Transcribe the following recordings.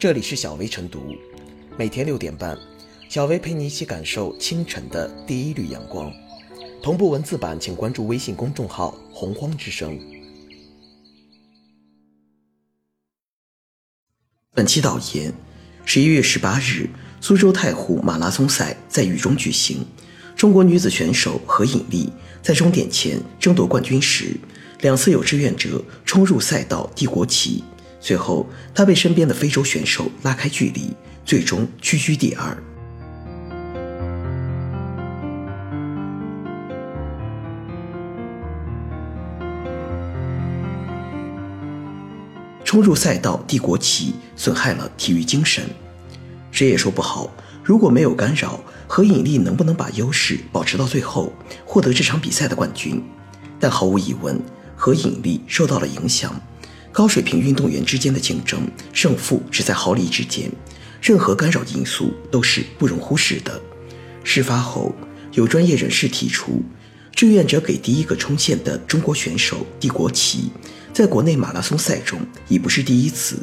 这里是小薇晨读，每天6点半，小薇陪你一起感受清晨的第一缕阳光。同步文字版请关注微信公众号洪荒之声。本期导言：11月18日，苏州太湖马拉松赛在雨中举行，中国女子选手何尹丽在终点前争夺冠军时，2次有志愿者冲入赛道递国旗，随后她被身边的非洲选手拉开距离，最终屈居第2。冲入赛道递国旗损害了体育精神，谁也说不好，如果没有干扰，何尹丽能不能把优势保持到最后，获得这场比赛的冠军？但毫无疑问，何尹丽受到了影响。高水平运动员之间的竞争，胜负只在毫厘之间，任何干扰因素都是不容忽视的。事发后，有专业人士提出，志愿者给第一个冲线的中国选手递国旗，在国内马拉松赛中已不是第一次，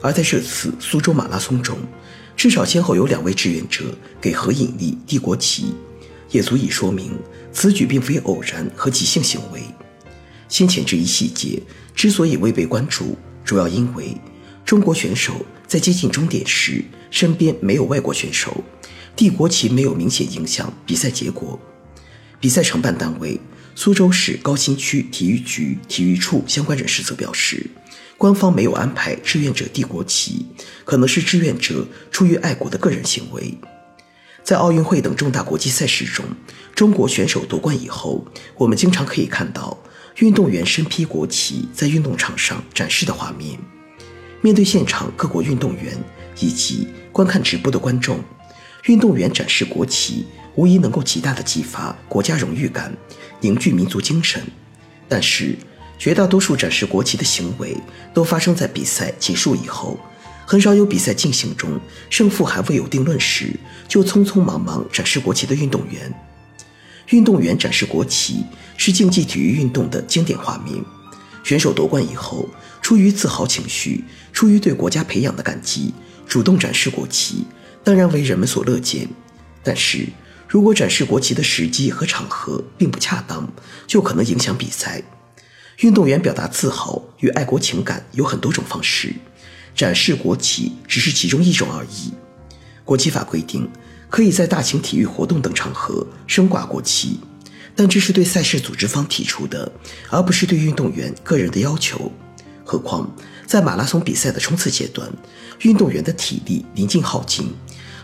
而在这次苏州马拉松中，至少先后有2位志愿者给何尹丽递国旗，也足以说明此举并非偶然和即兴行为。先前这一细节之所以未被关注，主要因为中国选手在接近终点时身边没有外国选手，递国旗没有明显影响比赛结果。比赛承办单位苏州市高新区体育局体育处相关人士则表示，官方没有安排志愿者递国旗，可能是志愿者出于爱国的个人行为。在奥运会等重大国际赛事中，中国选手夺冠以后，我们经常可以看到运动员身披国旗在运动场上展示的画面。面对现场各国运动员以及观看直播的观众，运动员展示国旗无疑能够极大地激发国家荣誉感，凝聚民族精神。但是绝大多数展示国旗的行为都发生在比赛结束以后，很少有比赛进行中胜负还未有定论时就匆匆忙忙展示国旗的运动员。运动员展示国旗是竞技体育运动的经典画面，选手夺冠以后，出于自豪情绪，出于对国家培养的感激，主动展示国旗，当然为人们所乐见。但是如果展示国旗的时机和场合并不恰当，就可能影响比赛。运动员表达自豪与爱国情感有很多种方式，展示国旗只是其中一种而已。国旗法规定，可以在大型体育活动等场合升挂国旗，但这是对赛事组织方提出的，而不是对运动员个人的要求。何况在马拉松比赛的冲刺阶段，运动员的体力临近耗尽，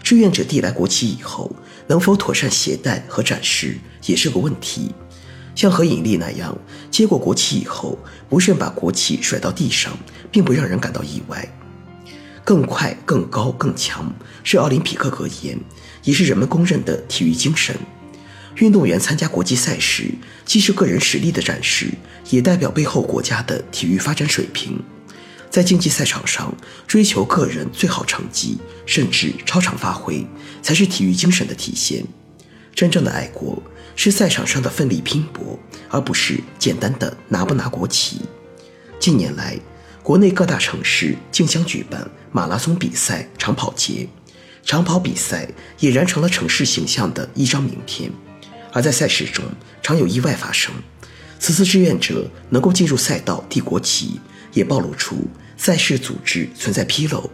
志愿者递来国旗以后能否妥善携带和展示也是个问题。像何尹丽那样接过国旗以后不慎把国旗甩到地上，并不让人感到意外。更快、更高、更强是奥林匹克格言，也是人们公认的体育精神。运动员参加国际赛时，既是个人实力的展示，也代表背后国家的体育发展水平。在竞技赛场上追求个人最好成绩，甚至超常发挥，才是体育精神的体现。真正的爱国是赛场上的奋力拼搏，而不是简单的拿不拿国旗。近年来，国内各大城市竞相举办马拉松比赛、长跑节，长跑比赛俨然成了城市形象的一张名片。而在赛事中常有意外发生，此次志愿者能够进入赛道递国旗，也暴露出赛事组织存在纰漏。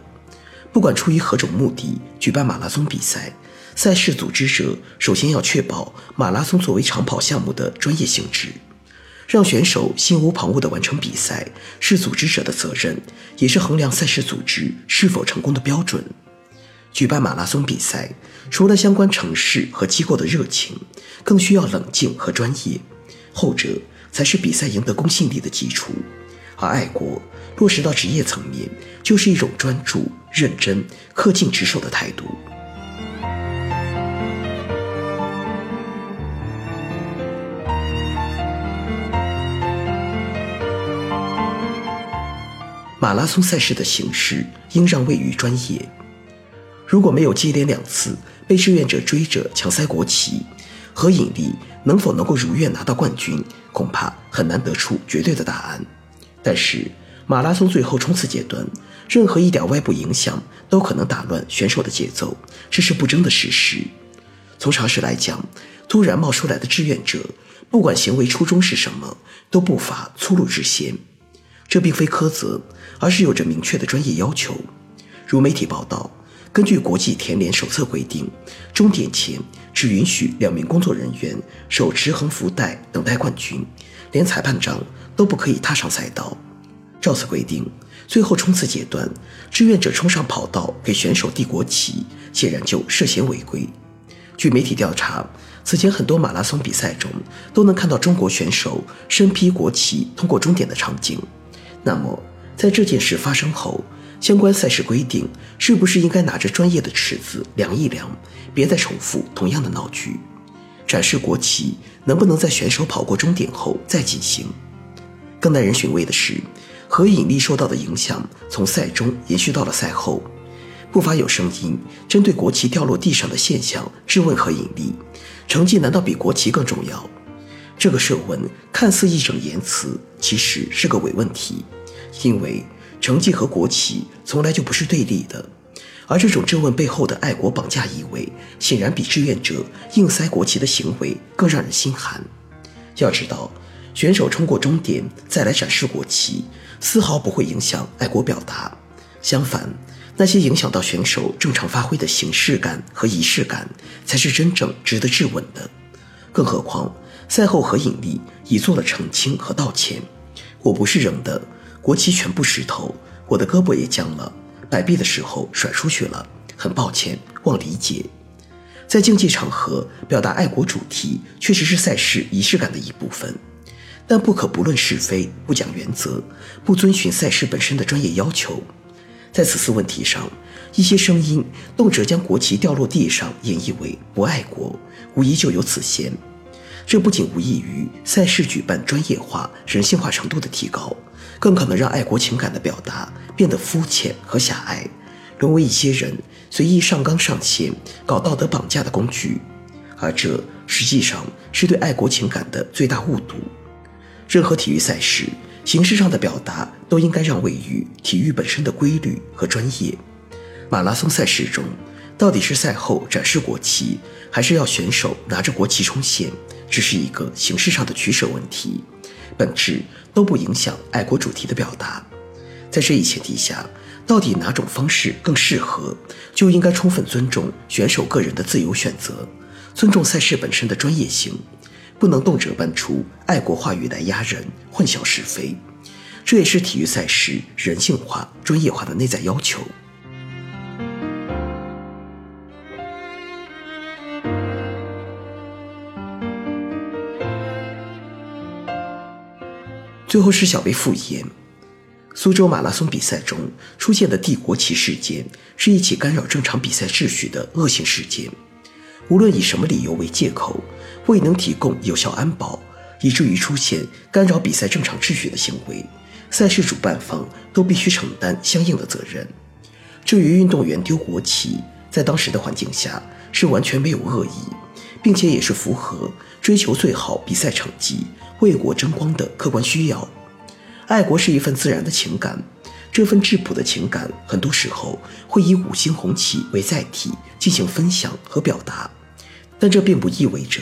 不管出于何种目的举办马拉松比赛，赛事组织者首先要确保马拉松作为长跑项目的专业性质，让选手心无旁骛地完成比赛是组织者的责任，也是衡量赛事组织是否成功的标准。举办马拉松比赛，除了相关城市和机构的热情，更需要冷静和专业，后者才是比赛赢得公信力的基础。而爱国落实到职业层面，就是一种专注、认真、恪尽职守的态度。马拉松赛事的形式应让位于专业。如果没有接连2次被志愿者追着强塞国旗，何尹丽能否能够如愿拿到冠军，恐怕很难得出绝对的答案。但是马拉松最后冲刺阶段，任何一点外部影响都可能打乱选手的节奏，这是不争的事实。从常识来讲，突然冒出来的志愿者，不管行为初衷是什么，都不乏粗鲁之嫌。这并非苛责，而是有着明确的专业要求。如媒体报道，根据国际田联手册规定，终点前只允许2名工作人员手持横幅带等待冠军，连裁判长都不可以踏上赛道。照此规定，最后冲刺阶段，志愿者冲上跑道给选手递国旗，显然就涉嫌违规。据媒体调查，此前很多马拉松比赛中都能看到中国选手身披国旗通过终点的场景。那么，在这件事发生后，相关赛事规定是不是应该拿着专业的尺子量一量，别再重复同样的闹剧？展示国旗能不能在选手跑过终点后再进行？更耐人寻味的是，核引力受到的影响从赛中延续到了赛后。不乏有声音针对国旗掉落地上的现象质问核引力，成绩难道比国旗更重要？这个设问看似义正言辞，其实是个伪问题，因为成绩和国旗从来就不是对立的，而这种质问背后的爱国绑架意味，显然比志愿者硬塞国旗的行为更让人心寒。要知道，选手冲过终点再来展示国旗，丝毫不会影响爱国表达。相反，那些影响到选手正常发挥的形式感和仪式感，才是真正值得质问的。更何况，赛后核引力已做了澄清和道歉。我不是扔的，国旗全部湿透，我的胳膊也僵了，摆臂的时候甩出去了，很抱歉，望理解。在竞技场合表达爱国主题，确实是赛事仪式感的一部分，但不可不论是非，不讲原则，不遵循赛事本身的专业要求。在此次问题上，一些声音动辄将国旗掉落地上演绎为不爱国，无疑就有此嫌。这不仅无异于赛事举办专业化、人性化程度的提高，更可能让爱国情感的表达变得肤浅和狭隘，沦为一些人随意上纲上线、搞道德绑架的工具，而这实际上是对爱国情感的最大误读。任何体育赛事，形式上的表达都应该让位于体育本身的规律和专业。马拉松赛事中，到底是赛后展示国旗，还是要选手拿着国旗冲线，只是一个形式上的取舍问题，本质都不影响爱国主题的表达。在这一前提下，到底哪种方式更适合，就应该充分尊重选手个人的自由选择，尊重赛事本身的专业性，不能动辄搬出爱国话语来压人，混淆是非。这也是体育赛事人性化、专业化的内在要求。最后是小贝复言，苏州马拉松比赛中出现的递国旗事件，是一起干扰正常比赛秩序的恶性事件。无论以什么理由为借口，未能提供有效安保，以至于出现干扰比赛正常秩序的行为，赛事主办方都必须承担相应的责任。至于运动员丢国旗，在当时的环境下是完全没有恶意，并且也是符合追求最好比赛成绩、为国争光的客观需要。爱国是一份自然的情感，这份质朴的情感很多时候会以5星红旗为载体进行分享和表达，但这并不意味着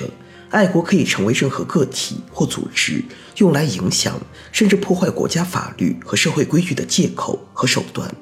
爱国可以成为任何个体或组织用来影响甚至破坏国家法律和社会规矩的借口和手段。